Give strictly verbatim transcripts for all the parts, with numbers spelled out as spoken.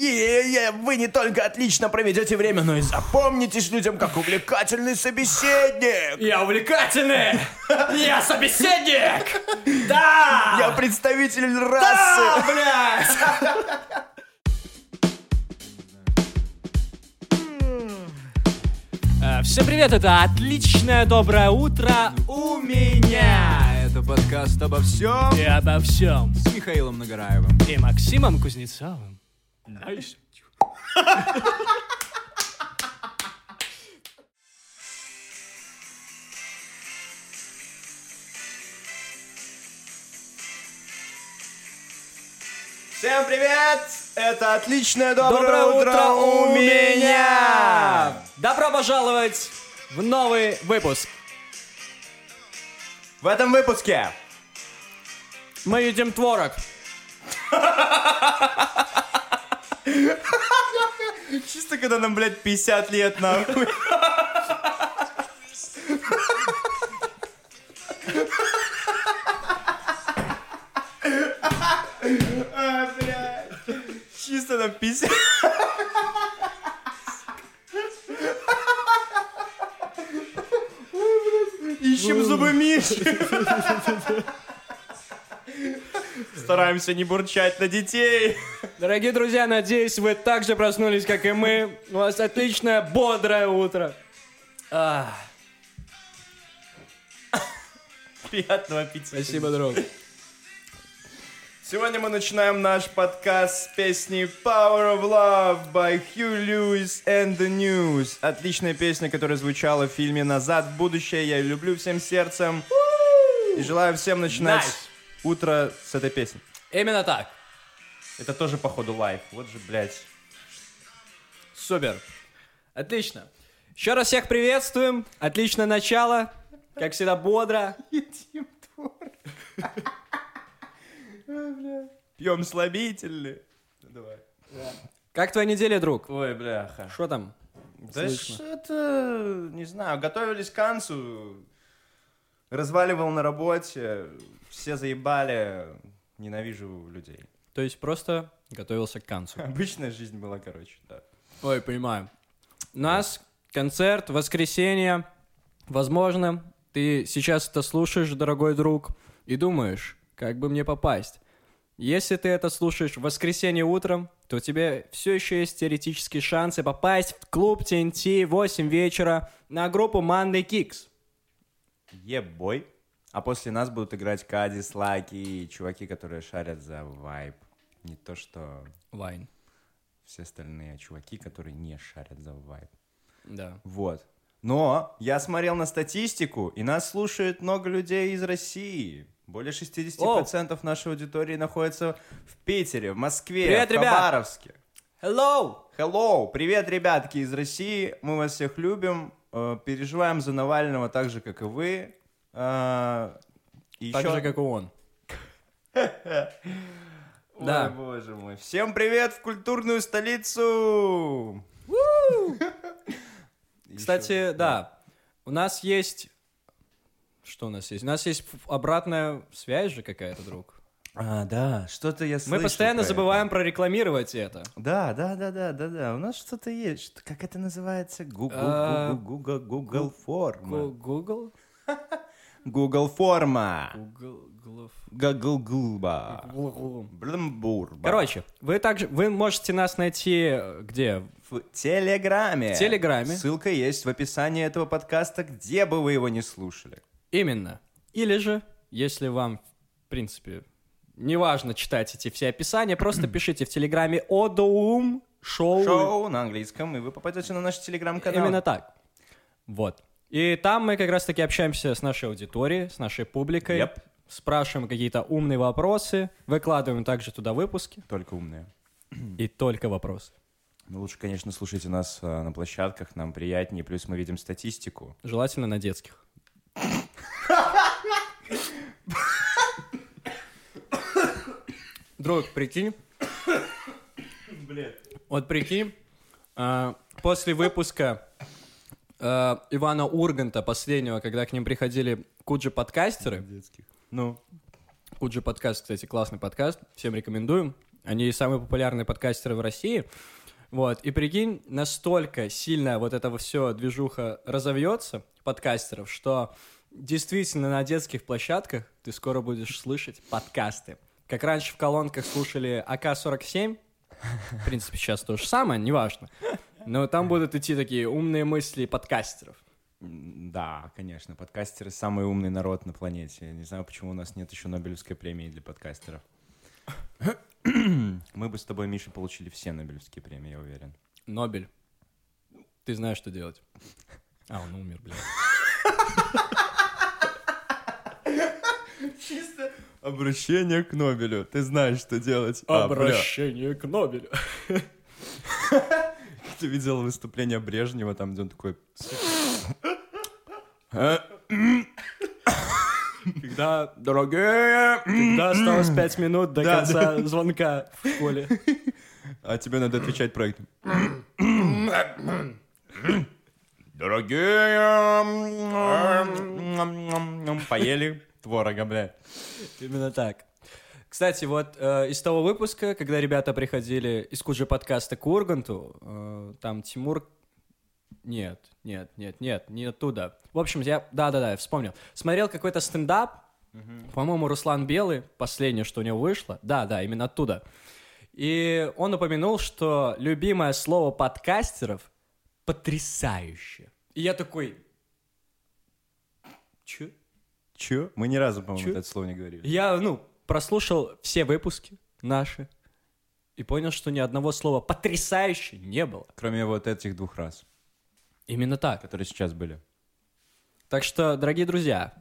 И вы не только отлично проведете время, но и запомнитесь людям как увлекательный собеседник. Я увлекательный! Я собеседник! Да! Я представитель расы! Да, блядь! Всем привет, это отличное доброе утро у меня. Это подкаст обо всем и обо всем с Михаилом Нагараевым и Максимом Кузнецовым. Nice. Всем привет! Это отличное доброе, доброе утро, утро у меня! Добро пожаловать в новый выпуск. В этом выпуске мы едим творог. Чисто когда нам, блядь, пятьдесят лет, нахуй. А, блядь. Чисто нам писать. Ищем зубы Миши. Стараемся не бурчать на детей. Дорогие друзья, надеюсь, вы так же проснулись, как и мы. У вас отличное, бодрое утро. А. Приятного аппетита. Спасибо, друг. Сегодня мы начинаем наш подкаст с песни Power of Love by Huey Lewis and the News. Отличная песня, которая звучала в фильме «Назад в будущее». Я ее люблю всем сердцем. И желаю всем начинать nice. утро с этой песни. Именно так. Это тоже, походу, лайв. Вот же, блядь. Супер. Отлично. Еще раз всех приветствуем. Отличное начало. Как всегда, бодро. Едим творог. Ой, бля. Пьем слабительные. Давай. Да. Как твоя неделя, друг? Ой, бляха. Что там? Да что-то... Не знаю. Готовились к концу. Разваливал на работе. Все заебали. Ненавижу людей. То есть просто готовился к концу. Обычная жизнь была, короче, да. Ой, понимаю. У нас да. концерт, воскресенье. Возможно, ты сейчас это слушаешь, дорогой друг, и думаешь... Как бы мне попасть? Если ты это слушаешь в воскресенье утром, то у тебя все еще есть теоретические шансы попасть в клуб ти эн ти в восемь вечера на группу Monday Kicks. Ебой. Yeah, а после нас будут играть Кадис, Лаки и чуваки, которые шарят за вайб. Не то что... Вайн. Все остальные чуваки, которые не шарят за вайб. Да. Вот. Но я смотрел на статистику, и нас слушает много людей из России. Более шестьдесят процентов oh. нашей аудитории находится в Питере, в Москве, привет, в Хабаровске. Hello! Hello! Привет, ребятки из России. Мы вас всех любим. Переживаем за Навального так же, как и вы. И так еще... же, как и он. Да. Ой, боже мой. Всем привет в культурную столицу! Кстати, да, у нас есть... Что у нас есть? У нас есть обратная связь же какая-то, друг. А, да, что-то я слышал. Мы постоянно про забываем это. прорекламировать это. Да, да, да, да, да, да. У нас что-то есть. Что, как это называется? Google, а... Google, Google, Google форма. Google? Google форма. Google Google. Google. Короче, вы также вы можете нас найти где? В Телеграме. В Телеграме. Ссылка есть в описании этого подкаста, где бы вы его ни слушали. Именно. Или же, если вам, в принципе, неважно читать эти все описания, просто пишите в Телеграме «ОДУУМ» шоу. Шоу на английском, и вы попадете на наш Телеграм-канал. Именно так. Вот. И там мы как раз-таки общаемся с нашей аудиторией, с нашей публикой. Yep. Спрашиваем какие-то умные вопросы. Выкладываем также туда выпуски. Только умные. И только вопросы. Ну, лучше, конечно, слушайте нас на площадках, нам приятнее. Плюс мы видим статистику. Желательно на детских. Друг, прикинь. Блядь. Вот прикинь, э, после выпуска э, Ивана Урганта последнего, когда к ним приходили Куджи-подкастеры. Ну. Куджи-подкаст, кстати, классный подкаст, всем рекомендуем. Они самые популярные подкастеры в России. Вот. И прикинь, настолько сильно вот это все движуха разовьется подкастеров, что действительно на детских площадках ты скоро будешь слышать подкасты. Как раньше в колонках слушали а ка сорок семь, в принципе, сейчас то же самое, неважно. Но там будут идти такие умные мысли подкастеров. Да, конечно, подкастеры — самый умный народ на планете. Я не знаю, почему у нас нет еще Нобелевской премии для подкастеров. Мы бы с тобой, Миша, получили все Нобелевские премии, я уверен. Нобель, ты знаешь, что делать. А, он умер, блядь. Чисто обращение к Нобелю. Ты знаешь, что делать. Обращение а, к Нобелю. Ты видел выступление Брежнева, там, где он такой... Когда, дорогие... Когда осталось пять минут до да, конца да. звонка в школе. А тебе надо отвечать проектом. Дорогие... Поели творога, блядь. Именно так. Кстати, вот э, из того выпуска, когда ребята приходили из Куджи-подкаста к Урганту, э, там Тимур... Нет, нет, нет, нет, не оттуда. В общем, я... Да-да-да, я вспомнил. Смотрел какой-то стендап, mm-hmm. по-моему, Руслан Белый, последнее, что у него вышло. Да-да, именно оттуда. И он упомянул, что любимое слово подкастеров — потрясающе. И я такой... Чё? Чё? Мы ни разу, по-моему, Чё? это слово не говорили. Я, ну... прослушал все выпуски наши и понял, что ни одного слова «потрясающе» не было. Кроме вот этих двух раз. Именно так. Которые сейчас были. Так что, дорогие друзья,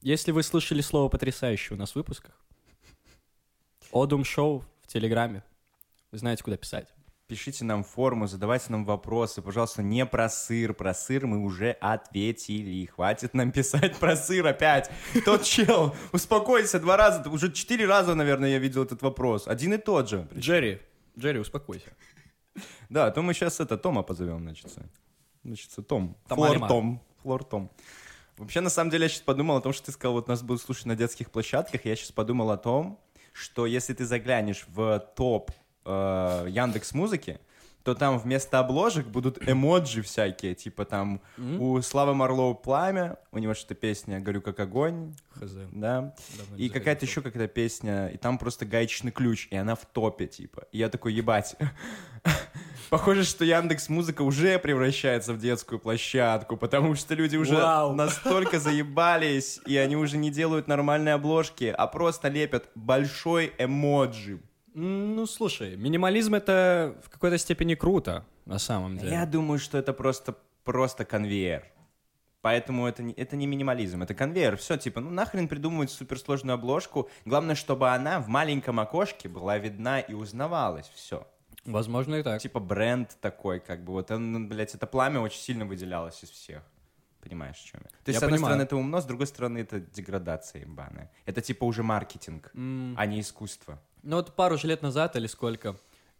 если вы слышали слово «потрясающе» у нас в выпусках, Одум Шоу в Телеграме, вы знаете, куда писать. Пишите нам форму, задавайте нам вопросы. Пожалуйста, не про сыр. Про сыр мы уже ответили. Хватит нам писать про сыр опять. Тот чел, успокойся два раза. Уже четыре раза, наверное, я видел этот вопрос. Один и тот же. Джерри, Джерри, успокойся. Да, то мы сейчас это Тома позовем, значит. Значит, Том. Флор Том. Флор Том. Вообще, на самом деле, я сейчас подумал о том, что ты сказал, вот нас будут слушать на детских площадках. Я сейчас подумал о том, что если ты заглянешь в топ Яндекс.Музыки, то там вместо обложек будут эмоджи всякие, типа там mm-hmm. у Славы Марлоу «Пламя», у него что-то песня «Горю как огонь», хз, да, давно и какая-то еще какая-то песня, и там просто гаечный ключ, и она в топе, типа. И я такой, ебать, похоже, что Яндекс.Музыка уже превращается в детскую площадку, потому что люди уже wow. настолько заебались, и они уже не делают нормальные обложки, а просто лепят большой эмоджи. Ну, слушай, минимализм — это в какой-то степени круто, на самом деле. Я думаю, что это просто, просто конвейер. Поэтому это не, это не минимализм, это конвейер. Все, типа, ну нахрен придумывать суперсложную обложку. Главное, чтобы она в маленьком окошке была видна и узнавалась. Все. Возможно, и так. Типа бренд такой, как бы. Вот он, блядь, это пламя очень сильно выделялось из всех. Понимаешь, в чем я? То есть, я с одной понимаю. стороны, это умно, с другой стороны, это деградация ебаная. Это типа уже маркетинг, mm. а не искусство. Ну вот пару же лет назад или сколько,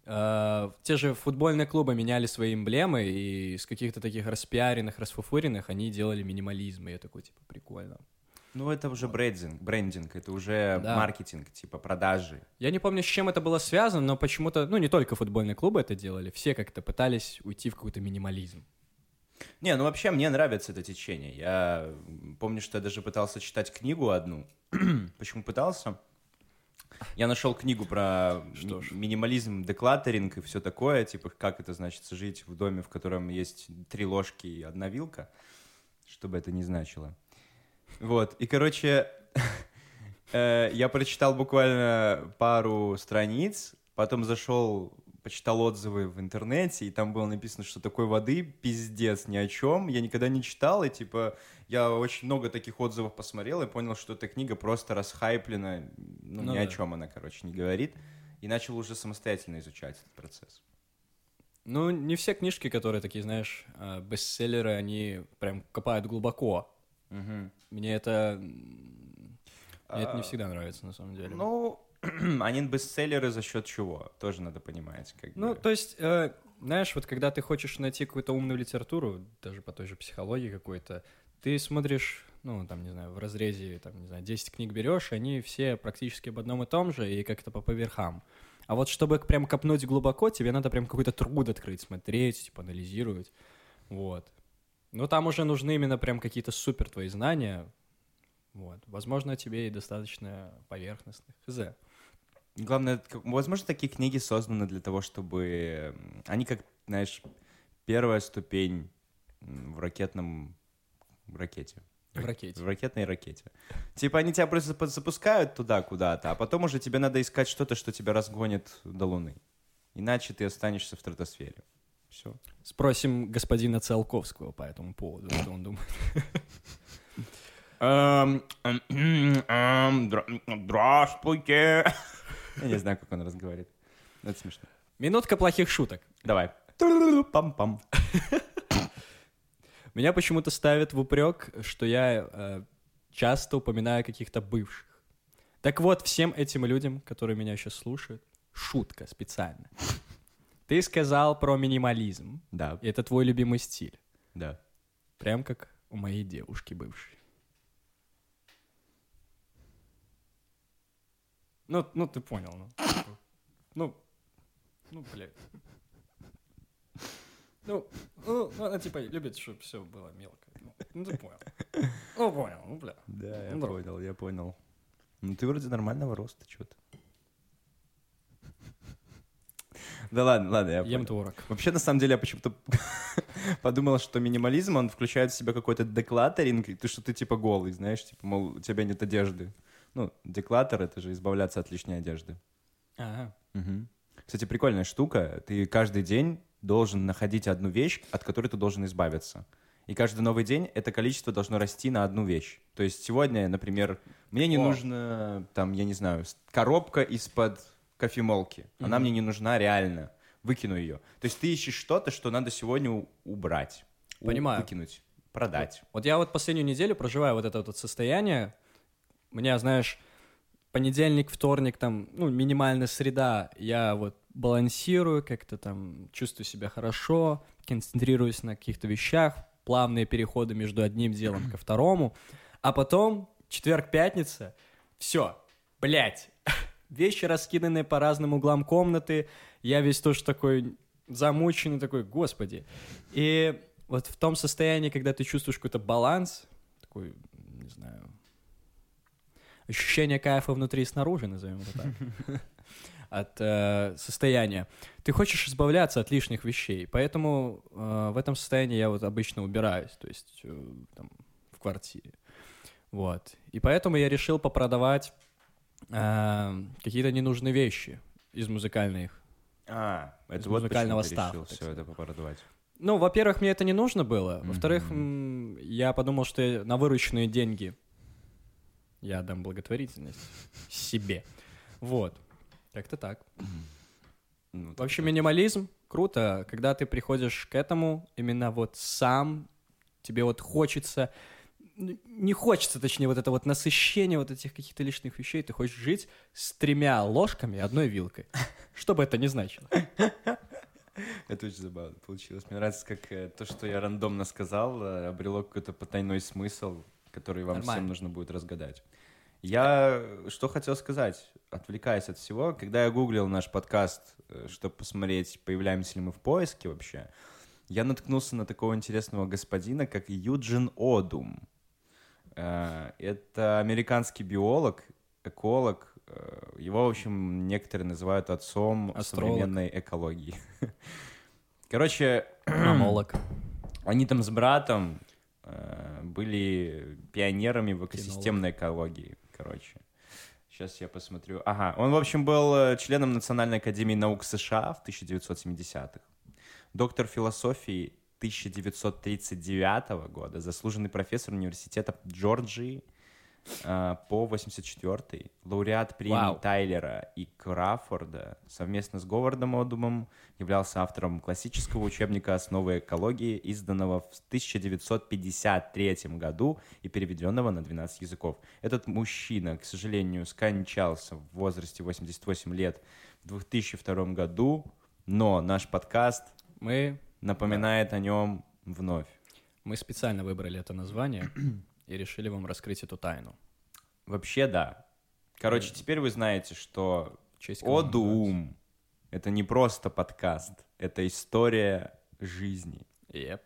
э, те же футбольные клубы меняли свои эмблемы, и из каких-то таких распиаренных, расфуфуренных они делали минимализм, и я такой, типа, прикольно. Ну это уже вот. брендинг, брендинг, это уже да. маркетинг, типа продажи. Я не помню, с чем это было связано, но почему-то, ну не только футбольные клубы это делали, все как-то пытались уйти в какой-то минимализм. Не, ну вообще мне нравится это течение. Я помню, что я даже пытался читать книгу одну. Почему пытался? Я нашел книгу про ми- минимализм, деклатеринг и все такое, типа как это значит жить в доме, в котором есть три ложки и одна вилка, что бы это ни значило. Вот, и, короче, я прочитал буквально пару страниц, потом зашел, почитал отзывы в интернете, и там было написано, что такой воды пиздец ни о чем, я никогда не читал, и, типа, я очень много таких отзывов посмотрел и понял, что эта книга просто расхайплена, ну, ну ни да. о чем она, короче, не говорит, и начал уже самостоятельно изучать этот процесс. Ну, не все книжки, которые такие, знаешь, бестселлеры, они прям копают глубоко. Угу. Мне это... Мне а... это не всегда нравится, на самом деле. Ну... Они бестселлеры за счет чего? Тоже надо понимать. Как ну, бы. То есть, э, знаешь, вот когда ты хочешь найти какую-то умную литературу, даже по той же психологии какой-то, ты смотришь, ну, там, не знаю, в разрезе, там, не знаю, десять книг берешь, они все практически об одном и том же, и как-то по, по верхам. А вот чтобы прям копнуть глубоко, тебе надо прям какой-то труд открыть, смотреть, типа, анализировать, вот. Но там уже нужны именно прям какие-то супер твои знания, вот. Возможно, тебе и достаточно поверхностных, хз. Главное, возможно, такие книги созданы для того, чтобы... Они как, знаешь, первая ступень в ракетном... В ракете. В ракете. В ракетной ракете. Типа они тебя просто запускают туда куда-то, а потом уже тебе надо искать что-то, что тебя разгонит до Луны. Иначе ты останешься в стратосфере. Все. Спросим господина Циолковского по этому поводу, что он думает. Здравствуйте. Я не знаю, как он разговаривает. Это смешно. Минутка плохих шуток. Давай. Пам-пам. Меня почему-то ставят в упрек, что я э, часто упоминаю каких-то бывших. Так вот, всем этим людям, которые меня сейчас слушают, шутка специально. Ты сказал про минимализм. Да. И это твой любимый стиль. Да. Прям как у моей девушки бывшей. Ну, ну ты понял. Ну, ну, ну блядь. Ну, ну, она типа любит, чтобы все было мелко. Ну, ты понял. Ну, понял, ну, бля. Да, я ну, понял, да. я понял. Ну, ты вроде нормального роста, что-то. Да ладно, ладно, я Ем понял. Творог. Вообще, на самом деле, я почему-то подумал, что минимализм, он включает в себя какой-то деклатеринг, и ты, что ты типа голый, знаешь, типа, мол, у тебя нет одежды. Ну, деклатер — это же избавляться от лишней одежды. Ага. Угу. Кстати, прикольная штука. Ты каждый день... должен находить одну вещь, от которой ты должен избавиться. И каждый новый день это количество должно расти на одну вещь. То есть сегодня, например, мне не О. нужна, там, я не знаю, коробка из-под кофемолки. Она mm-hmm. мне не нужна реально. Выкину ее. То есть ты ищешь что-то, что надо сегодня убрать. Понимаю. Выкинуть, продать. Вот, вот я вот последнюю неделю проживаю вот это вот состояние. У меня, знаешь, понедельник, вторник, там, ну, минимальная среда. Я вот балансирую, как-то там чувствую себя хорошо, концентрируюсь на каких-то вещах, плавные переходы между одним делом ко второму, а потом четверг-пятница, все, блять, вещи раскиданы по разным углам комнаты, я весь тоже такой замученный, такой, господи. И вот в том состоянии, когда ты чувствуешь какой-то баланс, такой, не знаю, ощущение кайфа внутри и снаружи, назовем это так, от э, состояния. Ты хочешь избавляться от лишних вещей, поэтому э, в этом состоянии я вот обычно убираюсь, то есть э, там, в квартире. Вот. И поэтому я решил попродавать э, какие-то ненужные вещи из музыкальных. А, из это музыкального вот почему ты решил стафа, все это попродавать. Ну, во-первых, мне это не нужно было. Mm-hmm. Во-вторых, м- я подумал, что я на вырученные деньги я дам благотворительность себе. Вот. Как-то так. Ну, в общем, минимализм круто, когда ты приходишь к этому именно вот сам, тебе вот хочется, не хочется, точнее, вот это вот насыщение вот этих каких-то лишних вещей, ты хочешь жить с тремя ложками и одной вилкой, что бы это ни значило. Это очень забавно получилось. Мне нравится, как то, что я рандомно сказал, обрело какой-то потайной смысл, который вам всем нужно будет разгадать. Я что хотел сказать, отвлекаясь от всего, когда я гуглил наш подкаст, чтобы посмотреть, появляемся ли мы в поиске вообще, я наткнулся на такого интересного господина, как Юджин Одум. Это американский биолог, эколог. Его, в общем, некоторые называют отцом Астролог. современной экологии. Короче, мамолог. Они там с братом были пионерами в экосистемной экологии. Короче, сейчас я посмотрю. Ага, он, в общем, был членом Национальной Академии Наук США в тысяча девятьсот семидесятых, доктор философии тысяча девятьсот тридцать девятого года, заслуженный профессор университета Джорджии э, по восемьдесят четвёртый, лауреат премии Вау. Тайлера и Краффорда, совместно с Говардом Одумом являлся автором классического учебника «Основы экологии», изданного в тысяча девятьсот пятьдесят третьем году и переведенного на двенадцать языков. Этот мужчина, к сожалению, скончался в возрасте восемьдесят восемь лет в две тысячи втором году, но наш подкаст Мы... напоминает да. о нем вновь. Мы специально выбрали это название и решили вам раскрыть эту тайну. Вообще, да. Короче, теперь вы знаете, что ОДУУМ — это не просто подкаст, это история жизни. Еп.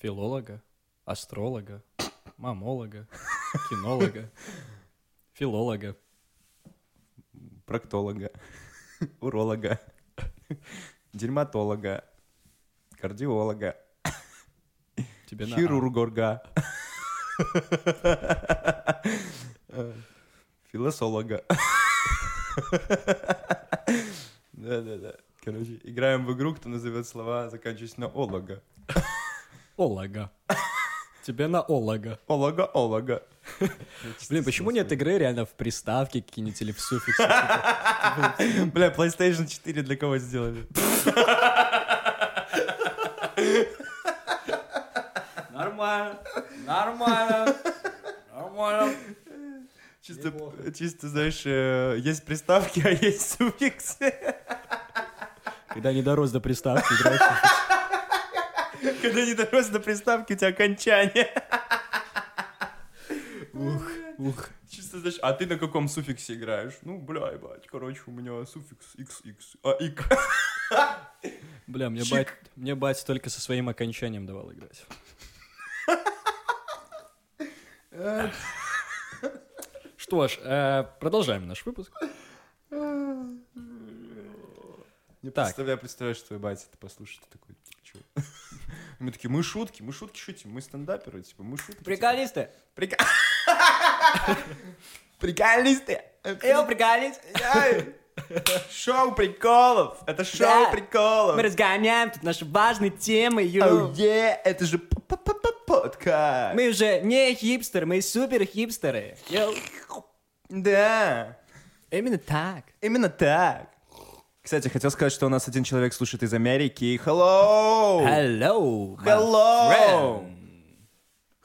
Филолога, астролога, мамолога, кинолога, филолога, проктолога, уролога, дерматолога, кардиолога, тебе хирурга, филосолога. Да-да-да. Короче, играем в игру, кто назовет слова, заканчиваясь на олога. Олага. Тебе на олага. Олага, олага. Блин, почему нет игры реально в приставке какие-нибудь или в суффиксы? Бля, PlayStation четыре для кого сделали? Нормально. Нормально. Нормально. Чисто, чисто, знаешь, есть приставки, а есть суффиксы. Когда не дорос до приставки, играть суффиксы. Когда не дорос до приставки, у тебя окончание. Ух, ух. Чисто, знаешь, а ты на каком суффиксе играешь? Ну, бля, бать, короче, у меня суффикс икс икс. А, ик. Бля, мне бать, мне бать только со своим окончанием давал играть. Что ж, продолжаем наш выпуск. Не представляю, представляешь, что твой батя это послушает, такой, чего? Мы такие, мы шутки, мы шутки шутим, мы стендаперы, типа, мы шутки. Приколисты! Приколисты! Эй, приколист! Шоу приколов! Это шоу приколов! Мы разгоняем тут наши важные темы, ю! Оуе, это же подкаст! Мы уже не хипстеры, мы супер хипстеры! Да! Именно так! Именно так! Кстати, хотел сказать, что у нас один человек слушает из Америки. Hello! Hello! Hello!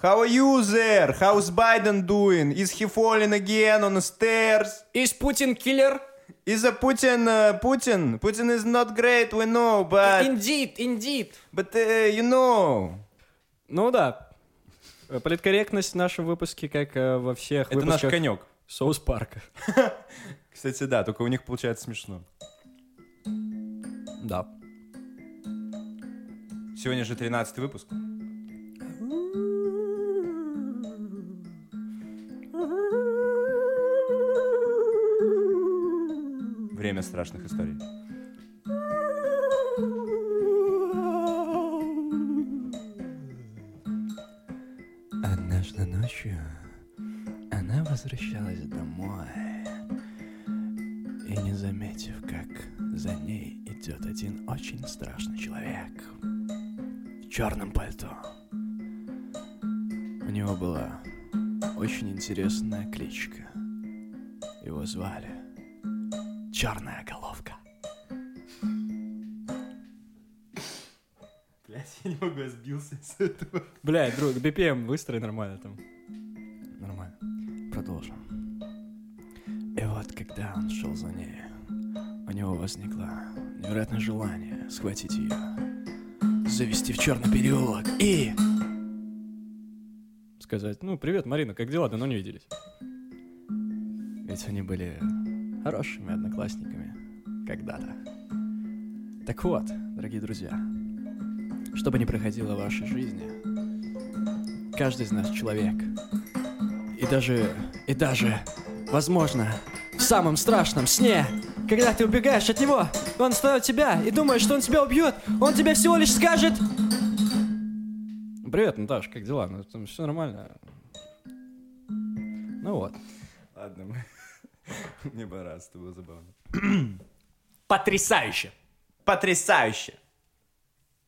How are you there? How's Biden doing? Is he falling again on the stairs? Is Putin killer? Is a Putin... Uh, Putin? Putin is not great, we know, but... Indeed, indeed. But, uh, you know... Ну да. Политкорректность в нашем выпуске, как uh, во всех Это выпусках... Это наш конек. Соус парка. Кстати, да, только у них получается смешно. Да. Сегодня же тринадцатый выпуск. Время страшных историй. Однажды ночью она возвращалась домой и, не заметив, как за ней идет один очень страшный человек в черном пальто. У него была очень интересная кличка. Его звали Черная Головка. Блять, я не могу, я сбился с этого. Блять, друг, би пи эм выстрой нормально там. Нормально. Продолжим. И вот, когда он шел за ней, у него возникло невероятное желание схватить ее, завести в черный переулок и... сказать, ну, привет, Марина, как дела? Давно не виделись. Ведь они были хорошими одноклассниками когда-то. Так вот, дорогие друзья, что бы ни проходило в вашей жизни, каждый из нас человек. И даже, и даже, возможно, в самом страшном сне... Когда ты убегаешь от него, он встает тебя и думаешь, что он тебя убьет, он тебе всего лишь скажет: привет, Наташ, как дела? Ну, там все нормально. Ну вот. Ладно, мы... Мне бы раз, это было забавно. Потрясающе! Потрясающе!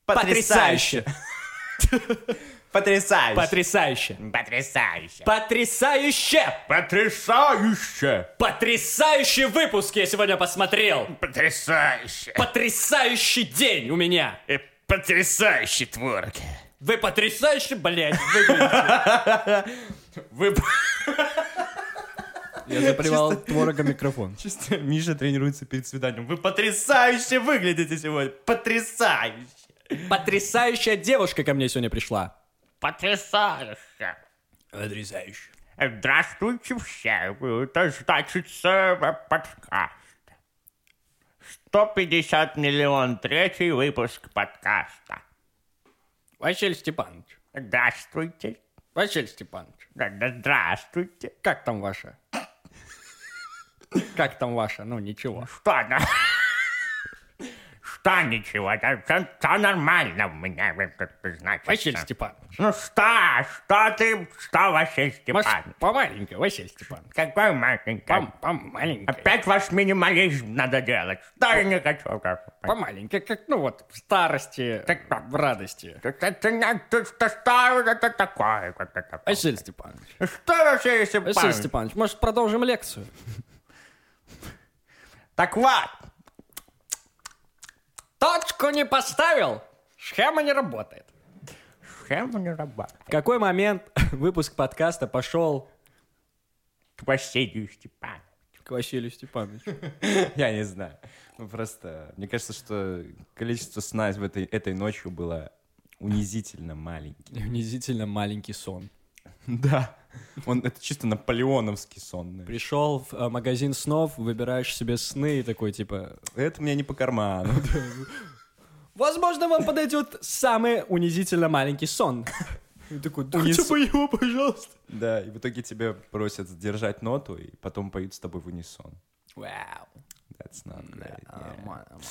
Потрясающе! Потрясающе! Потрясающе! Потрясающе! Потрясающе! Потрясающе! Потрясающий выпуск я сегодня посмотрел! Потрясающе! Потрясающий день у меня! И потрясающий творог! Вы потрясающе, блядь, выглядите! Вы... Я заплевал творога микрофон. Чисто Миша тренируется перед свиданием. Вы потрясающе выглядите сегодня! Потрясающе! Потрясающая девушка ко мне сегодня пришла. Потрясающе! Потрясающе! Здравствуйте все! Это значит подкаст. сто пятьдесят миллион третий выпуск подкаста. Василий Степанович. Здравствуйте. Василий Степанович. Да, да, здравствуйте. Как там ваша? Как там ваша? Ну, ничего. Что она? Что ничего? Что нормально у меня, как-то значит. Василий Степанович. Ну что? Что ты? Что, Василий Степанович? Помаленько, Василий Степанович. Какой маленький? Помаленько. Опять ваш минимализм надо делать. Что я не хочу? Помаленько, как, ну вот, в старости, в радости. Что это такое? Василий Степанович. Что, Василий Степанович? Василий Степанович, может, продолжим лекцию? Так вот. Точку не поставил, схема не работает. Схема не работает. В какой момент выпуск подкаста пошел к Василию Степановичу? К Василию Степановичу. Я не знаю. Просто мне кажется, что количество сна в этой, этой ночью было унизительно маленьким. Унизительно маленький сон. Да. Он, это чисто наполеоновский сон. Пришел в э, магазин снов, выбираешь себе сны и такой, типа... Это мне не по карману. Возможно, вам подойдет самый унизительно маленький сон. И такой, дайте бы его, пожалуйста. Да, и в итоге тебя просят держать ноту, и потом поют с тобой в унисон. Wow. That's not great.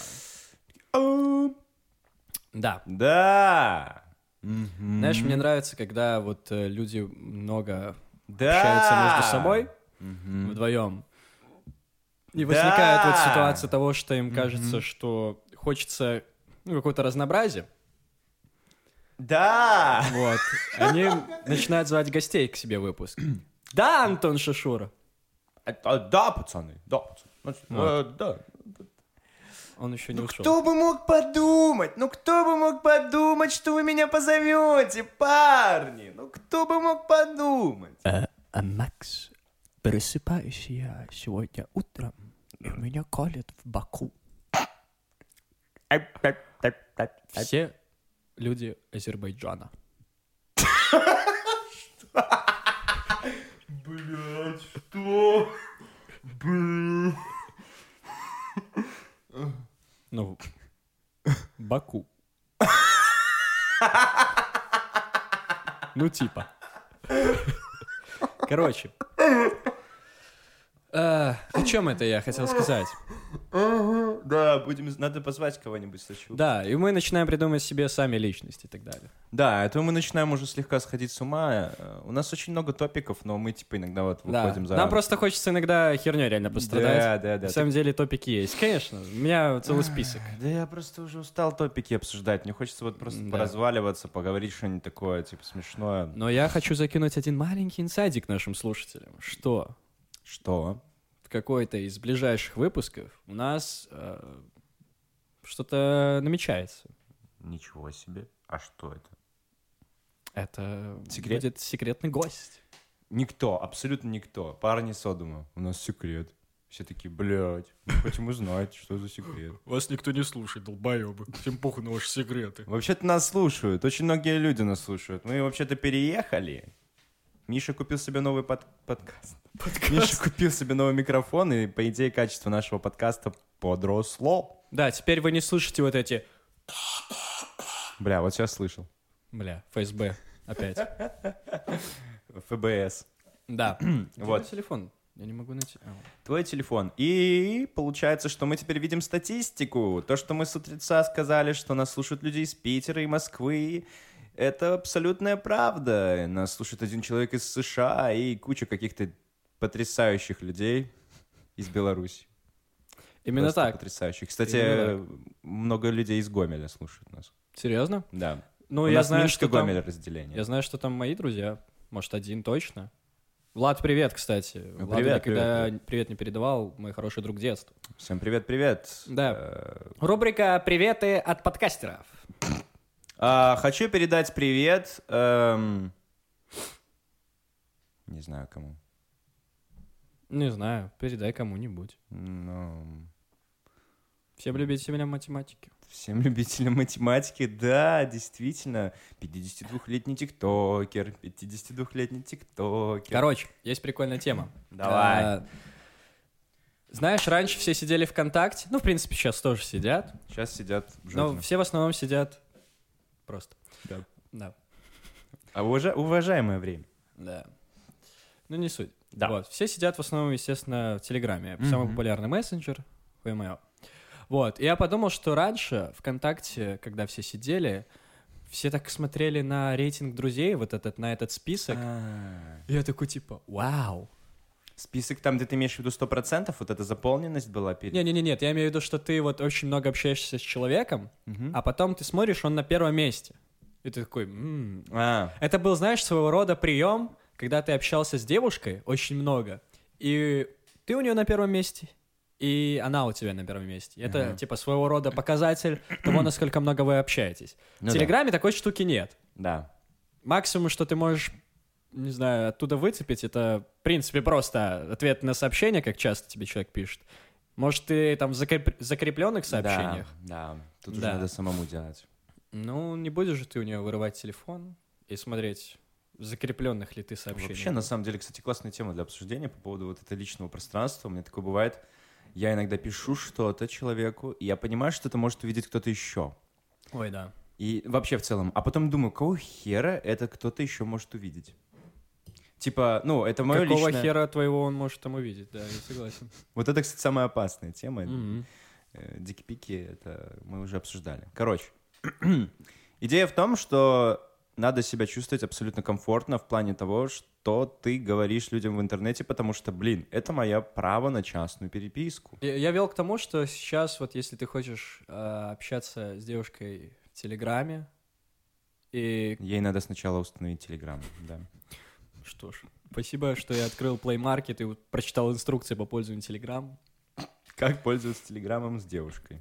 Да. Да. Mm-hmm. Знаешь, мне нравится, когда вот э, люди много да! общаются между собой mm-hmm. вдвоем. И да! возникает вот ситуация того, что им mm-hmm. кажется, что хочется ну, какого-то разнообразия. Да! Вот. Они начинают звать гостей к себе в выпуск. Да, Антон Шашура! Да, пацаны, да, пацаны. Да. Он еще не ну ушел. Кто бы мог подумать? Ну кто бы мог подумать, что вы меня позовете, парни? Ну кто бы мог подумать? А, а Макс, просыпаюсь я сегодня утром, и меня колет в боку. Все люди Азербайджана. Блять, что? Блять. Ну, Баку. Ну, типа. Короче. О чем это я хотел сказать? Да, будем, надо позвать кого-нибудь. Да, и мы начинаем придумывать себе сами личности и так далее. Да, а то мы начинаем уже слегка сходить с ума. У нас очень много топиков, но мы, типа, иногда вот выходим за... Нам просто хочется иногда херней реально пострадать. Да, да, да. На самом деле топики есть. Конечно, у меня целый список. Да я просто уже устал топики обсуждать. Мне хочется вот просто поразваливаться, поговорить что-нибудь такое, типа, смешное. Но я хочу закинуть один маленький инсайдик нашим слушателям. Что... Что? В какой-то из ближайших выпусков у нас э, что-то намечается. Ничего себе. А что это? Это секрет? Будет секретный гость. Никто, абсолютно никто. Парни с Одума. У нас секрет. Все такие, блядь, мы хотим узнать, что за секрет. Вас никто не слушает, долбоебы. Всем похуй на ваши секреты. Вообще-то нас слушают. Очень многие люди нас слушают. Мы вообще-то переехали. Миша купил себе новый под... подкаст. подкаст. Миша купил себе новый микрофон, и, по идее, качество нашего подкаста подросло. Да, теперь вы не слышите вот эти... Бля, вот сейчас слышал. Бля, эф эс бэ опять. эф бэ эс. Да. Вот. Твой телефон. Я не могу найти. А. Твой телефон. И получается, что мы теперь видим статистику. То, что мы с утреца сказали, что нас слушают люди из Питера и Москвы, это абсолютная правда. Нас слушает один человек из США и куча каких-то потрясающих людей из Беларуси. Именно просто так. Потрясающих. Кстати, Именно много людей из Гомеля слушают нас. Серьезно? Да. Ну, У я нас знаю, что Гомель там... разделение. Я знаю, что там мои друзья. Может, один точно. Влад, привет, кстати. Ну, Влад привет, никогда привет. привет не передавал. Мой хороший друг детства. Всем привет-привет. Да. Э-э... Рубрика «Приветы от подкастеров». А, хочу передать привет. Эм... Не знаю кому. Не знаю. Передай кому-нибудь. Но... Всем любителям математики. всем любителям математики. Да, действительно, пятидесятидвухлетний тиктокер, пятидесятидвухлетний тиктокер. Короче, есть прикольная тема. Давай. А, знаешь, раньше все сидели ВКонтакте, ну, в принципе, сейчас тоже сидят. Сейчас сидят. Но все в основном сидят просто. Да. Да. А уважа- уважаемое время. Да. Ну, не суть. Да. Вот. Все сидят в основном, естественно, в Телеграме. Mm-hmm. Самый популярный мессенджер, хуй-моё. Вот. И я подумал, что раньше ВКонтакте, когда все сидели, все так смотрели на рейтинг друзей, вот этот, на этот список. А-а-а. И я такой, типа, вау. Список там, где ты имеешь в виду сто процентов, вот эта заполненность была перед... Не-не-нет, я имею в виду, что ты вот очень много общаешься с человеком, mm-hmm. а потом ты смотришь, он на первом месте. И ты такой... М-м". А-а-а. Это был, знаешь, своего рода прием... Когда ты общался с девушкой очень много, и ты у нее на первом месте, и она у тебя на первом месте. Это uh-huh. типа своего рода показатель того, насколько много вы общаетесь. Ну в Телеграме да. такой штуки нет. Да. Максимум, что ты можешь, не знаю, оттуда выцепить, это, в принципе, просто ответ на сообщение, как часто тебе человек пишет. Может, ты там в закреп... закрепленных сообщениях? Да, да. Тут да. уже надо самому делать. Ну, не будешь же ты у нее вырывать телефон и смотреть... закрепленных ли ты сообщений. Вообще, на самом деле, кстати, классная тема для обсуждения по поводу вот этого личного пространства. У меня такое бывает. Я иногда пишу что-то человеку, и я понимаю, что это может увидеть кто-то еще. Ой, да. И вообще в целом. А потом думаю, какого хера это кто-то еще может увидеть? Типа, ну, это мое личное... Какого хера твоего он может там увидеть, да, я согласен. Вот это, кстати, самая опасная тема. Дикпики, это мы уже обсуждали. Короче, идея в том, что... Надо себя чувствовать абсолютно комфортно в плане того, что ты говоришь людям в интернете, потому что, блин, это мое право на частную переписку. Я, я вел к тому, что сейчас вот если ты хочешь э, общаться с девушкой в Телеграме, и... Ей надо сначала установить Телеграм, да. Что ж, спасибо, что я открыл Play Market и прочитал инструкции по пользованию Телеграм. Как пользоваться Телеграмом с девушкой?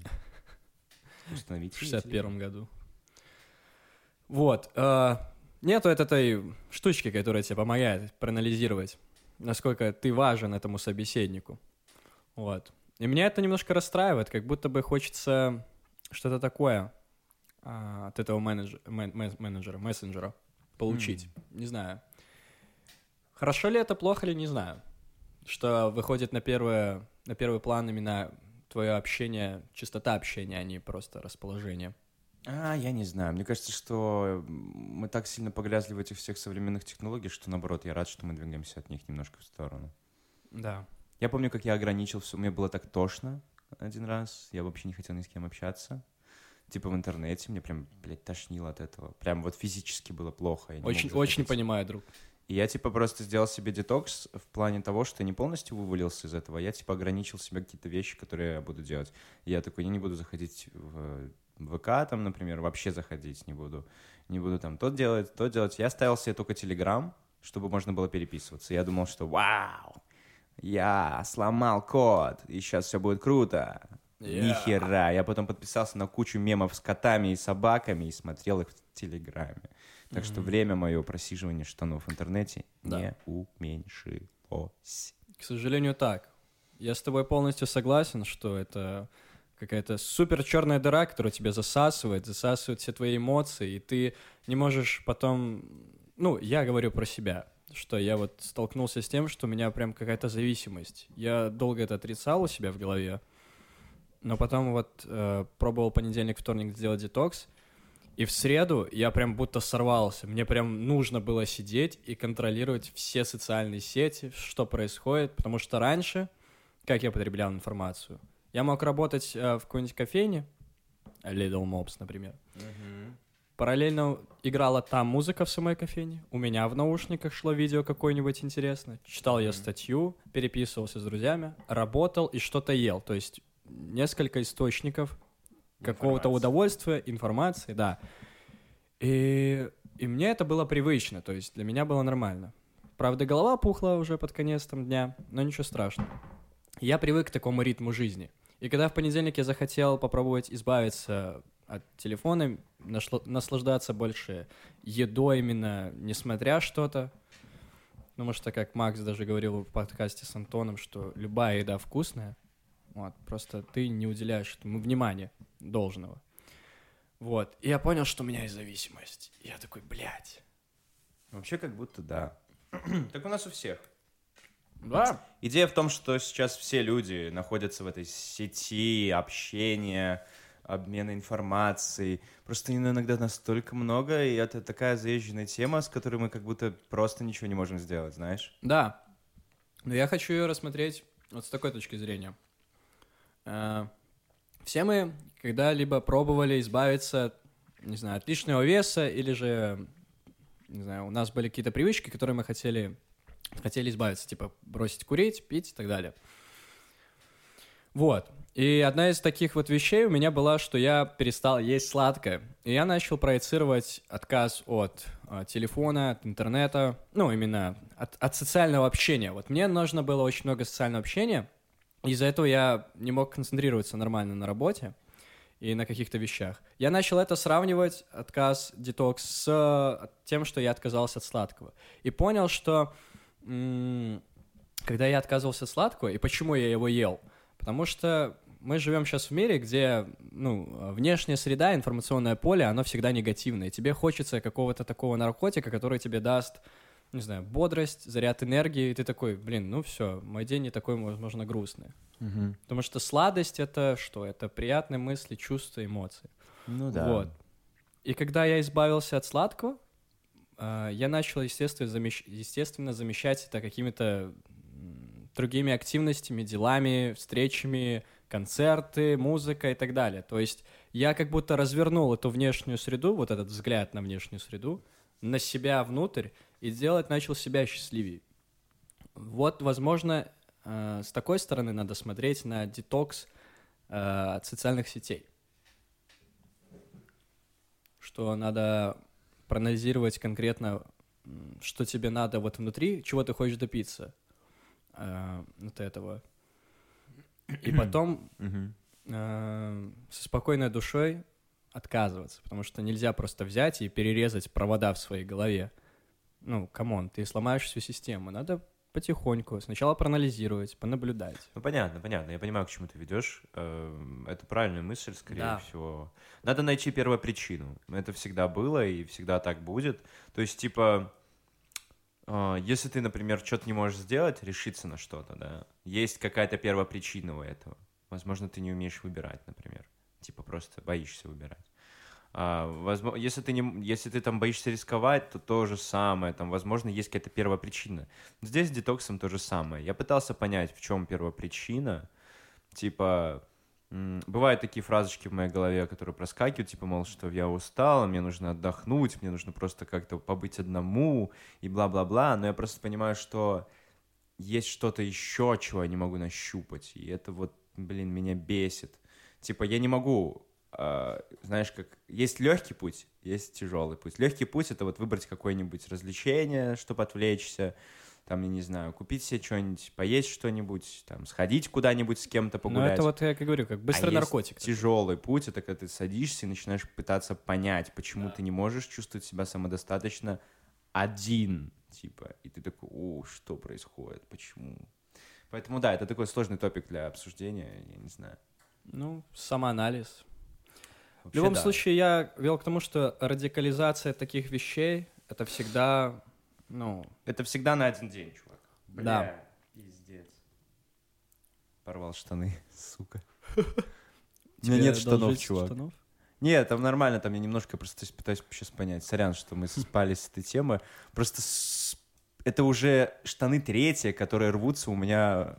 Установить в шестьдесят первом году. Вот. Э, нету этой штучки, которая тебе помогает проанализировать, насколько ты важен этому собеседнику. Вот. И меня это немножко расстраивает, как будто бы хочется что-то такое э, от этого менеджер, мен, менеджера, мессенджера получить. Mm. Не знаю. Хорошо ли это, плохо ли, не знаю. Что выходит на, первое, на первый план именно твое общение, чистота общения, а не просто расположение. А, я не знаю. Мне кажется, что мы так сильно погрязли в этих всех современных технологиях, что, наоборот, я рад, что мы двигаемся от них немножко в сторону. Да. Я помню, как я ограничил все. Мне было так тошно один раз. Я вообще не хотел ни с кем общаться. Типа в интернете. Мне прям, блядь, тошнило от этого. Прям вот физически было плохо. Очень, очень понимаю, друг. И я, типа, просто сделал себе детокс в плане того, что я не полностью вывалился из этого. Я, типа, ограничил себе какие-то вещи, которые я буду делать. И я такой, я не буду заходить в... ВК там, например, вообще заходить не буду. Не буду там то делать, то делать. Я ставил себе только Телеграм, чтобы можно было переписываться. Я думал, что вау, я сломал код, и сейчас все будет круто. Yeah. Нихера. Я потом подписался на кучу мемов с котами и собаками и смотрел их в Телеграме. Так mm-hmm. что время мое просиживания штанов в интернете да. не уменьшилось. К сожалению, так. Я с тобой полностью согласен, что это... Какая-то супер черная дыра, которая тебя засасывает, засасывает все твои эмоции, и ты не можешь потом... Ну, я говорю про себя, что я вот столкнулся с тем, что у меня прям какая-то зависимость. Я долго это отрицал у себя в голове, но потом вот э, пробовал понедельник, вторник сделать детокс, и в среду я прям будто сорвался. Мне прям нужно было сидеть и контролировать все социальные сети, что происходит, потому что раньше, как я потреблял информацию... Я мог работать э, в какой-нибудь кофейне, Little Mobs, например. Mm-hmm. Параллельно играла там музыка в самой кофейне. У меня в наушниках шло видео какое-нибудь интересное. Читал mm-hmm. я статью, переписывался с друзьями, работал и что-то ел. То есть несколько источников какого-то удовольствия, информации, да. И, и мне это было привычно, то есть для меня было нормально. Правда, голова пухла уже под конец там дня, но ничего страшного. Я привык к такому ритму жизни. И когда в понедельник я захотел попробовать избавиться от телефона, нашло, наслаждаться больше едой именно, несмотря что-то, потому что, как Макс даже говорил в подкасте с Антоном, что любая еда вкусная, вот, просто ты не уделяешь этому внимания должного. Вот. И я понял, что у меня есть зависимость. И я такой, блядь. Вообще как будто да. Так у нас у всех. Да. Идея в том, что сейчас все люди находятся в этой сети общения, обмена информацией. Просто иногда настолько много, и это такая заезженная тема, с которой мы как будто просто ничего не можем сделать, знаешь? Да. Но я хочу ее рассмотреть вот с такой точки зрения. Все мы когда-либо пробовали избавиться, не знаю, от лишнего веса, или же, не знаю, у нас были какие-то привычки, которые мы хотели, хотели избавиться, типа бросить курить, пить и так далее. Вот. И одна из таких вот вещей у меня была, что я перестал есть сладкое. И я начал проецировать отказ от э, телефона, от интернета, ну, именно от, от социального общения. Вот мне нужно было очень много социального общения, из-за этого я не мог концентрироваться нормально на работе и на каких-то вещах. Я начал это сравнивать, отказ, детокс, с тем, что я отказался от сладкого. И понял, что м- когда я отказывался от сладкого, и почему я его ел, потому что мы живем сейчас в мире, где, ну, внешняя среда, информационное поле, оно всегда негативное. И тебе хочется какого-то такого наркотика, который тебе даст, не знаю, бодрость, заряд энергии, и ты такой, блин, ну все, мой день не такой, возможно, грустный. Угу. Потому что сладость — это что? Это приятные мысли, чувства, эмоции. Ну да. Вот. И когда я избавился от сладкого, я начал, естественно, замещ... естественно замещать это какими-то другими активностями, делами, встречами, концерты, музыка и так далее. То есть я как будто развернул эту внешнюю среду, вот этот взгляд на внешнюю среду, на себя внутрь, и делать начал себя счастливее. Вот, возможно, э, с такой стороны надо смотреть на детокс э, от социальных сетей. Что надо проанализировать конкретно, что тебе надо вот внутри, чего ты хочешь добиться э, от этого. И потом э, со спокойной душой отказываться, потому что нельзя просто взять и перерезать провода в своей голове. Ну, камон, ты сломаешь всю систему. Надо потихоньку сначала проанализировать, понаблюдать. Ну, понятно, понятно. Я понимаю, к чему ты ведешь. Это правильная мысль, скорее да. всего. Надо найти первопричину. Это всегда было и всегда так будет. То есть, типа, если ты, например, что-то не можешь сделать, решиться на что-то, да, есть какая-то первопричина у этого. Возможно, ты не умеешь выбирать, например. Типа, просто боишься выбирать. А, возможно, если ты не, если ты там боишься рисковать, то то же самое. Там, возможно, есть какая-то первопричина. Здесь с детоксом то же самое. Я пытался понять, в чем первопричина. Типа, м- бывают такие фразочки в моей голове, которые проскакивают, типа, мол, что я устал, мне нужно отдохнуть, мне нужно просто как-то побыть одному и бла-бла-бла. Но я просто понимаю, что есть что-то еще, чего я не могу нащупать. И это вот, блин, меня бесит. Типа, я не могу... знаешь, как есть легкий путь, есть тяжелый путь. Легкий путь — это вот выбрать какое-нибудь развлечение, чтобы отвлечься, там, я не знаю, купить себе что-нибудь, поесть что-нибудь, там, сходить куда-нибудь с кем-то погулять. Ну, это вот, я как говорю, как быстрый а наркотик. Есть тяжелый путь — это когда ты садишься и начинаешь пытаться понять, почему да. ты не можешь чувствовать себя самодостаточно один, типа, и ты такой, о, что происходит, почему? Поэтому, да, это такой сложный топик для обсуждения, я не знаю. Ну, самоанализ. В любом да. случае, я вел к тому, что радикализация таких вещей — это всегда, ну... Это всегда на один день, чувак. Бля, да. Пиздец. Порвал штаны, сука. У меня нет штанов, чувак. Штанов? Нет, там нормально, там я немножко просто пытаюсь сейчас понять. Сорян, что мы спали с этой темы. Просто это уже штаны третьи, которые рвутся у меня...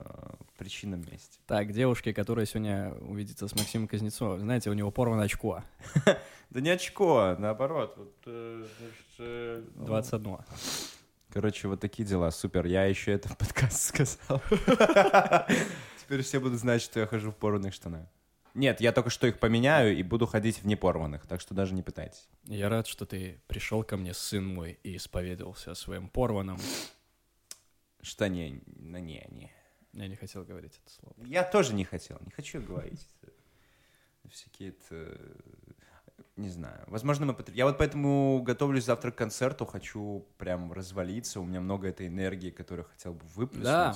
причинном месте. Так, девушки, которая сегодня увидится с Максимом Кузнецовым, знаете, у него порвано очко. Да не очко, наоборот. двадцать одно. Короче, вот такие дела. Супер, я еще это в подкаст сказал. Теперь все будут знать, что я хожу в порванных штанах. Нет, я только что их поменяю и буду ходить в непорванных, так что даже не пытайтесь. Я рад, что ты пришел ко мне, сын мой, и исповедовался о своем порваном. Штане, ну не, не. Я не хотел говорить это слово. Я тоже не хотел, не хочу говорить. Всякие это... Не знаю. Возможно, мы... Я вот поэтому готовлюсь завтра к концерту, хочу прям развалиться. У меня много этой энергии, которую хотел бы выплеснуть. Да.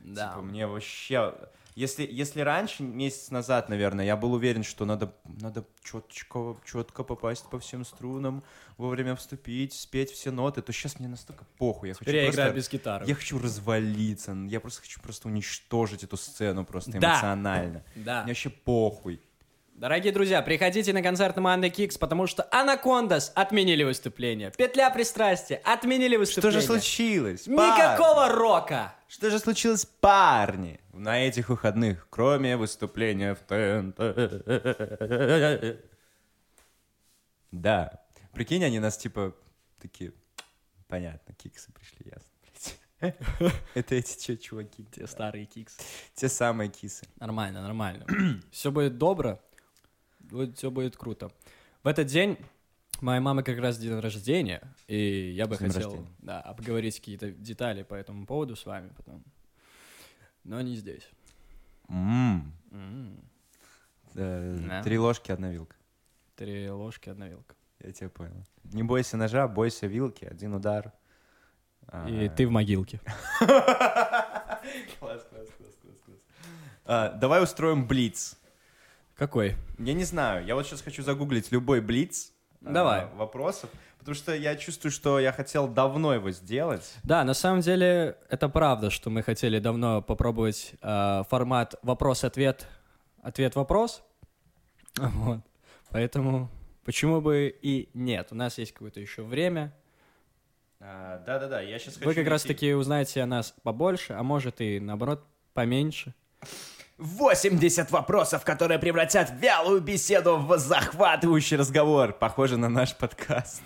Типа да. мне вообще... Если, если раньше, месяц назад, наверное, я был уверен, что надо, надо четко, четко попасть по всем струнам, вовремя вступить, спеть все ноты, то сейчас мне настолько похуй. Я Теперь хочу я просто, играю без гитары. Я хочу развалиться, я просто хочу просто уничтожить эту сцену просто да. эмоционально. Да. Мне вообще похуй. Дорогие друзья, приходите на концерт Monday Kicks, потому что Анакондас отменили выступление. Петля пристрастия отменили выступление. Что же случилось, парни? Никакого рока! Что же случилось, парни, на этих выходных, кроме выступления в Т Н Т? Да. Прикинь, они нас типа такие... Понятно, киксы пришли, ясно. Это эти че, чуваки? Те старые киксы. Те самые кисы. Нормально, нормально. Все будет добро. Все будет круто. В этот день моей мамы как раз день рождения, и я бы день хотел рождения. Да, обговорить какие-то детали по этому поводу с вами потом. Но не здесь. Mm. Mm. Uh, yeah. Три ложки, одна вилка. Три ложки, одна вилка. Я тебя понял. Не бойся ножа, бойся вилки. Один удар. И ты в могилке. Класс, класс, класс, класс. Давай устроим блиц. Какой? Я не знаю. Я вот сейчас хочу загуглить любой блиц. Давай. Uh, вопросов. Потому что я чувствую, что я хотел давно его сделать. Да, на самом деле это правда, что мы хотели давно попробовать uh, формат вопрос-ответ, ответ-вопрос. Вот. Поэтому почему бы и нет. У нас есть какое-то еще время. А, да-да-да, я сейчас хочу... Вы как найти... раз-таки узнаете о нас побольше, а может и, наоборот, поменьше. восемьдесят вопросов, которые превратят вялую беседу в захватывающий разговор. Похоже на наш подкаст.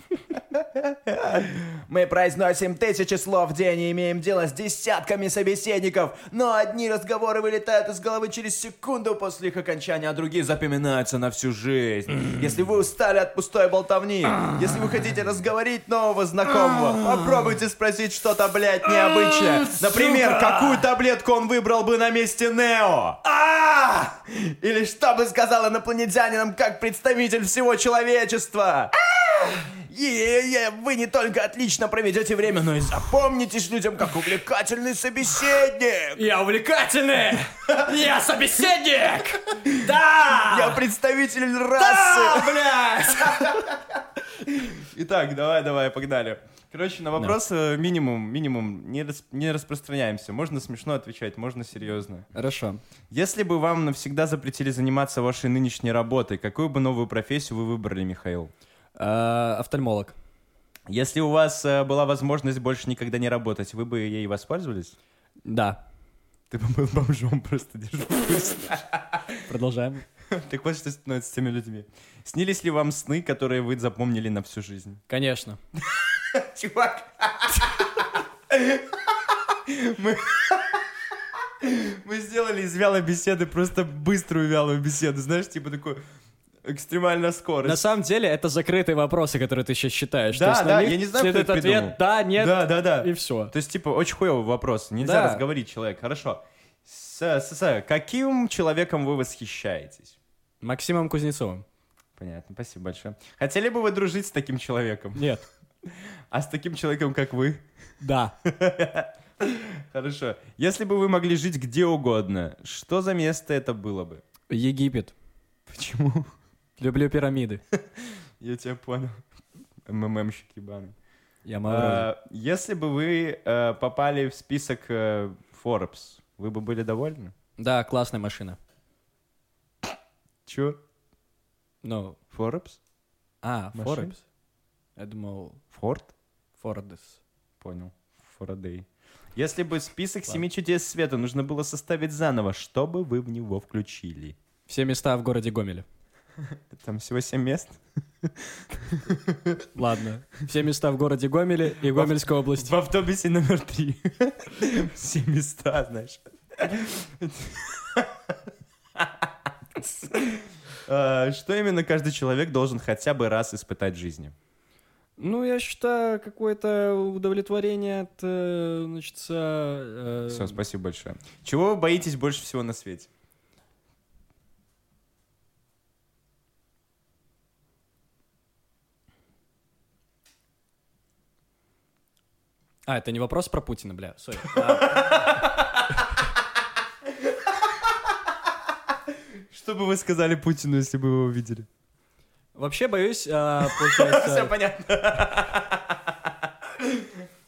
Мы произносим тысячи слов в день и имеем дело с десятками собеседников, но одни разговоры вылетают из головы через секунду после их окончания, а другие запоминаются на всю жизнь. Если вы устали от пустой болтовни, если вы хотите разговорить нового знакомого, попробуйте спросить что-то, блядь, необычное. Например, какую таблетку он выбрал бы на месте Нео? Или что бы сказал инопланетянинам как представитель всего человечества? Е-е-е, вы не только отлично проведете время, но и запомнитесь людям как увлекательный собеседник. Я увлекательный! Я собеседник! Да! Я представитель расы! Да, блядь! Итак, давай-давай, погнали. Короче, на вопрос no. минимум, минимум, не, рас, не распространяемся. Можно смешно отвечать, можно серьезно. Хорошо. Если бы вам навсегда запретили заниматься вашей нынешней работой, какую бы новую профессию вы выбрали, Михаил? А, офтальмолог. Если у вас а, была возможность больше никогда не работать, вы бы ей воспользовались? Да. Ты бы был бомжом, просто держись. Продолжаем. Так вот, что становится с теми людьми. Снились ли вам сны, которые вы запомнили на всю жизнь? Конечно. Чувак. Мы... Мы сделали из вялой беседы просто быструю вялую беседу. Знаешь, типа такой... Экстремальная скорость. На самом деле, это закрытые вопросы, которые ты сейчас считаешь. Да, да, я не знаю, кто это придумал. Ответ, да, нет, да, да, да. И все. То есть, типа, очень хуёвый вопрос. Нельзя да. разговорить человека. Хорошо. С-с-с-с. Каким человеком вы восхищаетесь? Максимом Кузнецовым. Понятно, спасибо большое. Хотели бы вы дружить с таким человеком? Нет. А с таким человеком, как вы? Да. Хорошо. Если бы вы могли жить где угодно, что за место это было бы? Египет. Почему? Люблю пирамиды. Я тебя понял. МММщик ебаный. Я морозил. Если бы вы попали в список Forbes, вы бы были довольны? Да, классная машина. Чё? Ну. Forbes? А, Forbes. Я думал... Ford? Fordis. Понял. Faraday. Если бы список семи чудес света нужно было составить заново, что бы вы в него включили? Все места в городе Гомеле. Там всего семь мест. Ладно. Все места в городе Гомеле и Гомельской области. В автобусе номер три. Все места, знаешь. Что именно каждый человек должен хотя бы раз испытать в жизни? Ну, я считаю, какое-то удовлетворение от... значит, э... Все, спасибо большое. Чего вы боитесь больше всего на свете? А, это не вопрос про Путина, бля, сори. Что бы вы сказали Путину, если бы вы его увидели? Вообще, боюсь, получается... Все понятно.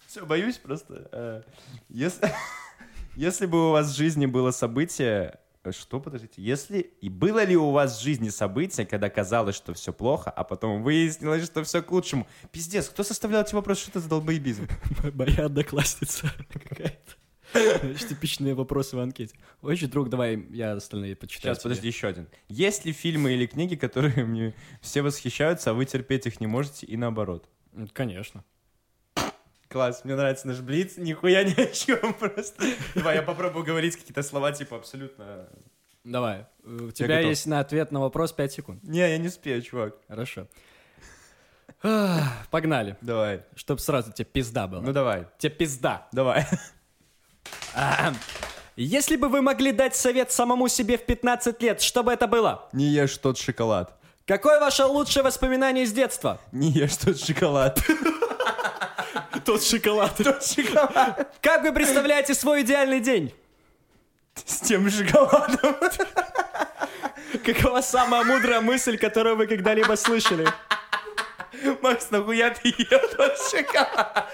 Все, боюсь просто. Если бы у вас в жизни было событие... Что, подождите, если... И было ли у вас в жизни событие, когда казалось, что все плохо, а потом выяснилось, что все к лучшему? Пиздец, кто составлял эти вопросы? Что это за долбоебизм? Моя одноклассница какая-то. Типичные вопросы в анкете. Очень, друг, давай я остальные почитаю. Сейчас, подожди, еще один. Есть ли фильмы или книги, которые мне все восхищаются, а вы терпеть их не можете, и наоборот? Конечно. Класс, мне нравится наш блиц, нихуя ни о чем просто. Давай, я попробую говорить какие-то слова, типа, абсолютно... Давай, у тебя есть на ответ на вопрос пять секунд. Не, я не успею, чувак. Хорошо. Погнали. Давай. Чтоб сразу тебе пизда была. Ну давай. Тебе пизда. Давай. Если бы вы могли дать совет самому себе в пятнадцать лет, что бы это было? Не ешь тот шоколад. Какое ваше лучшее воспоминание из детства? Не ешь тот шоколад. Тот шоколад. Тот шоколад. Как вы представляете свой идеальный день? С тем шоколадом. Какова самая мудрая мысль, которую вы когда-либо слышали? Макс, нахуя ты ел тот шоколад?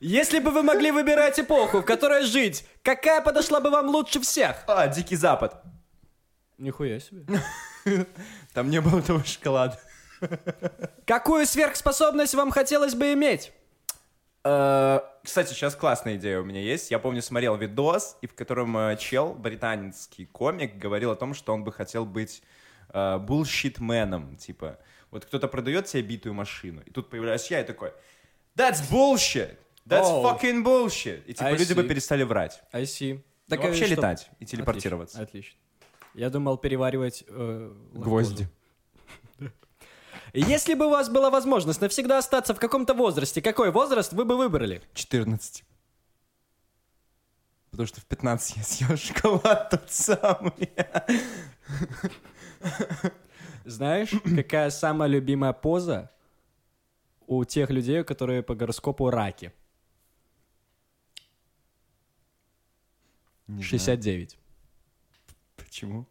Если бы вы могли выбирать эпоху, в которой жить, какая подошла бы вам лучше всех? А, Дикий Запад. Нихуя себе. Там не было того шоколада. Какую сверхспособность вам хотелось бы иметь? Кстати, сейчас классная идея у меня есть. Я помню, смотрел видос, и в котором чел, британский комик, говорил о том, что он бы хотел быть буллшитменом. Типа, вот кто-то продает тебе битую машину, и тут появляюсь я и такой: That's bullshit! That's oh. fucking bullshit! И типа I люди see. бы перестали врать. I see. Так, вообще что? Летать и телепортироваться. Отлично. Отлично. Я думал переваривать э, гвозди. Если бы у вас была возможность навсегда остаться в каком-то возрасте, какой возраст вы бы выбрали? четырнадцать. Потому что в пятнадцать я съел шоколад тот самый. Знаешь, какая самая любимая поза у тех людей, которые по гороскопу раки? Не шестьдесят девять. Знаю. Почему?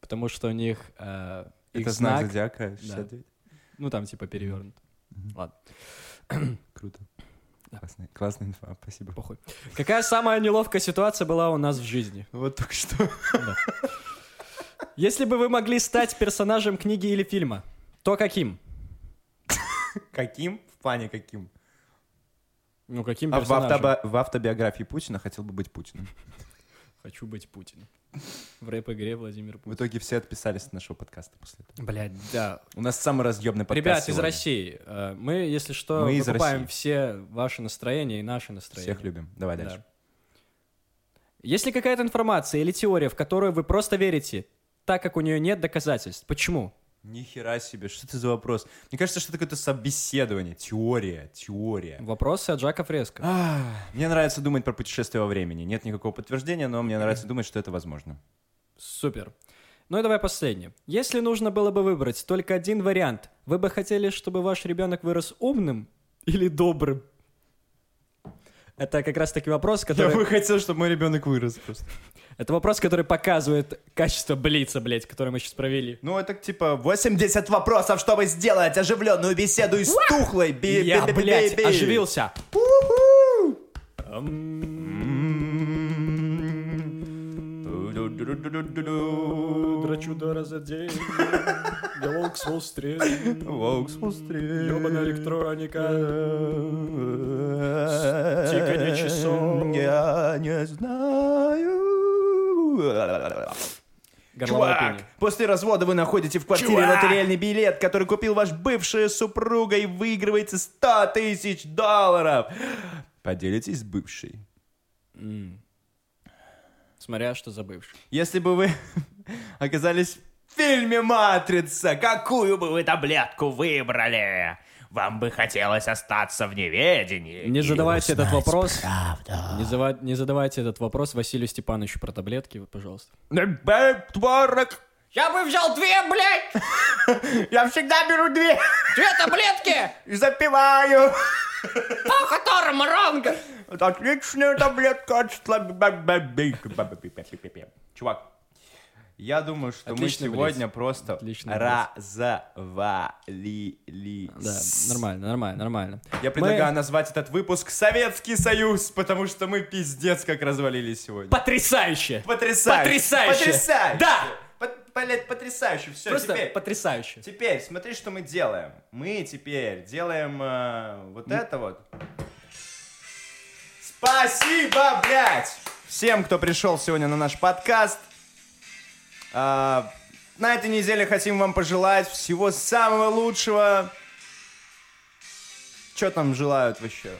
Потому что у них... Э- Это знак зодиака шестьдесят девять. Да. Ну, там типа перевернут. Mm-hmm. Ладно. Круто. Да. Классная, классная инфа, спасибо. Похуй. Какая самая неловкая ситуация была у нас в жизни? Вот только что. Да. Если бы вы могли стать персонажем книги или фильма, то каким? Каким? В плане каким? Ну, каким а персонажем? В, автоби... в автобиографии Путина хотел бы быть Путиным. Хочу быть Путиным. В рэп-игре Владимир Путин. В итоге все отписались от нашего подкаста после этого. Блядь, да. У нас самый разъебный подкаст. Ребят сегодня. Из России. Мы, если что, мы выкупаем все ваши настроения и наши настроения. Всех любим. Давай дальше. Да. Есть ли какая-то информация или теория, в которую вы просто верите, так как у нее нет доказательств? Почему? Нихера себе, что это за вопрос? Мне кажется, что это какое-то собеседование, теория, теория. Вопросы от Жака Фреско. А, мне нравится думать про путешествие во времени. Нет никакого подтверждения, но мне нравится думать, что это возможно. Супер. Ну и давай последнее. Если нужно было бы выбрать только один вариант, вы бы хотели, чтобы ваш ребенок вырос умным или добрым? Это как раз таки вопрос, который... Я бы хотел, чтобы мой ребенок вырос просто. Это вопрос, который показывает качество блица, блядь, который мы сейчас провели. Ну, это типа восемьдесят вопросов, чтобы сделать оживленную беседу из тухлой би Я, блядь, оживился. Дрочу до разодей. Я волк с Уолл-стрит. Волк с Уолл-стрит. Ёбаная электроника. Тиканье часов. Я не знаю. Чувак, после развода вы находите в квартире Чувак! лотерейный билет, который купил ваш бывшая супруга, и выигрываете сто тысяч долларов. Поделитесь с бывшей. Mm. Смотря что за бывший. Если бы вы оказались в фильме «Матрица», какую бы вы таблетку выбрали? Вам бы хотелось остаться в неведении. Не задавайте этот вопрос. Не, зава- не задавайте этот вопрос Василию Степановичу про таблетки, пожалуйста. Творог. Я бы взял две, блядь. Я всегда беру две. Две таблетки. И запиваю. По которым ранга. Отличная таблетка от слабоби. Чувак, я думаю, что отличный мы сегодня блиц. Просто отличный развалились. Да, нормально, нормально, нормально. Я предлагаю мы... назвать этот выпуск «Советский Союз», потому что мы пиздец как развалились сегодня. Потрясающе! Потрясающе! Потрясающе! Потрясающе! Да! Блять, потрясающе, все, просто теперь... потрясающе. Теперь смотри, что мы делаем. Мы теперь делаем э, вот М- это вот. Спасибо, блядь! Всем, кто пришел сегодня на наш подкаст. Э, на этой неделе хотим вам пожелать всего самого лучшего. Че там желают вообще?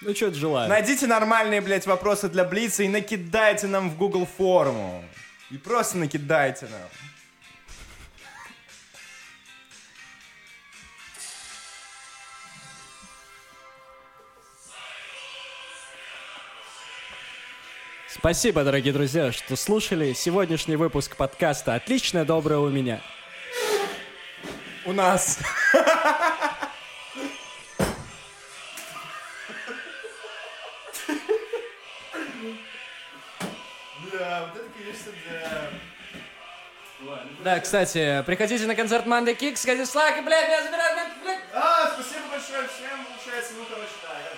Ну, что-то желают. Найдите нормальные, блядь, вопросы для Блица и накидайте нам в Google форму. И просто накидайте нам. Спасибо, дорогие друзья, что слушали сегодняшний выпуск подкаста «Отличное доброе у меня». У нас. Да, кстати, приходите на концерт Monday Kicks, Кадис, Лаки, блядь, меня забирают, блядь, блядь. А, спасибо большое всем, получается, ну, короче, да, я...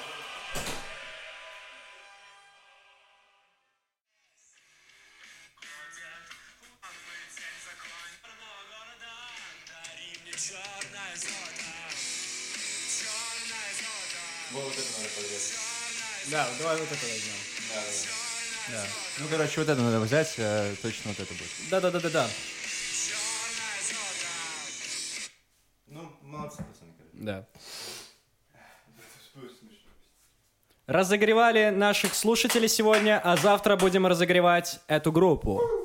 Вот, вот это надо подрезать. Да, давай вот это возьмем. Да, да. Да. Ну, короче, вот это надо взять, точно вот это будет. Да-да-да-да-да. Да. Разогревали наших слушателей сегодня, а завтра будем разогревать эту группу.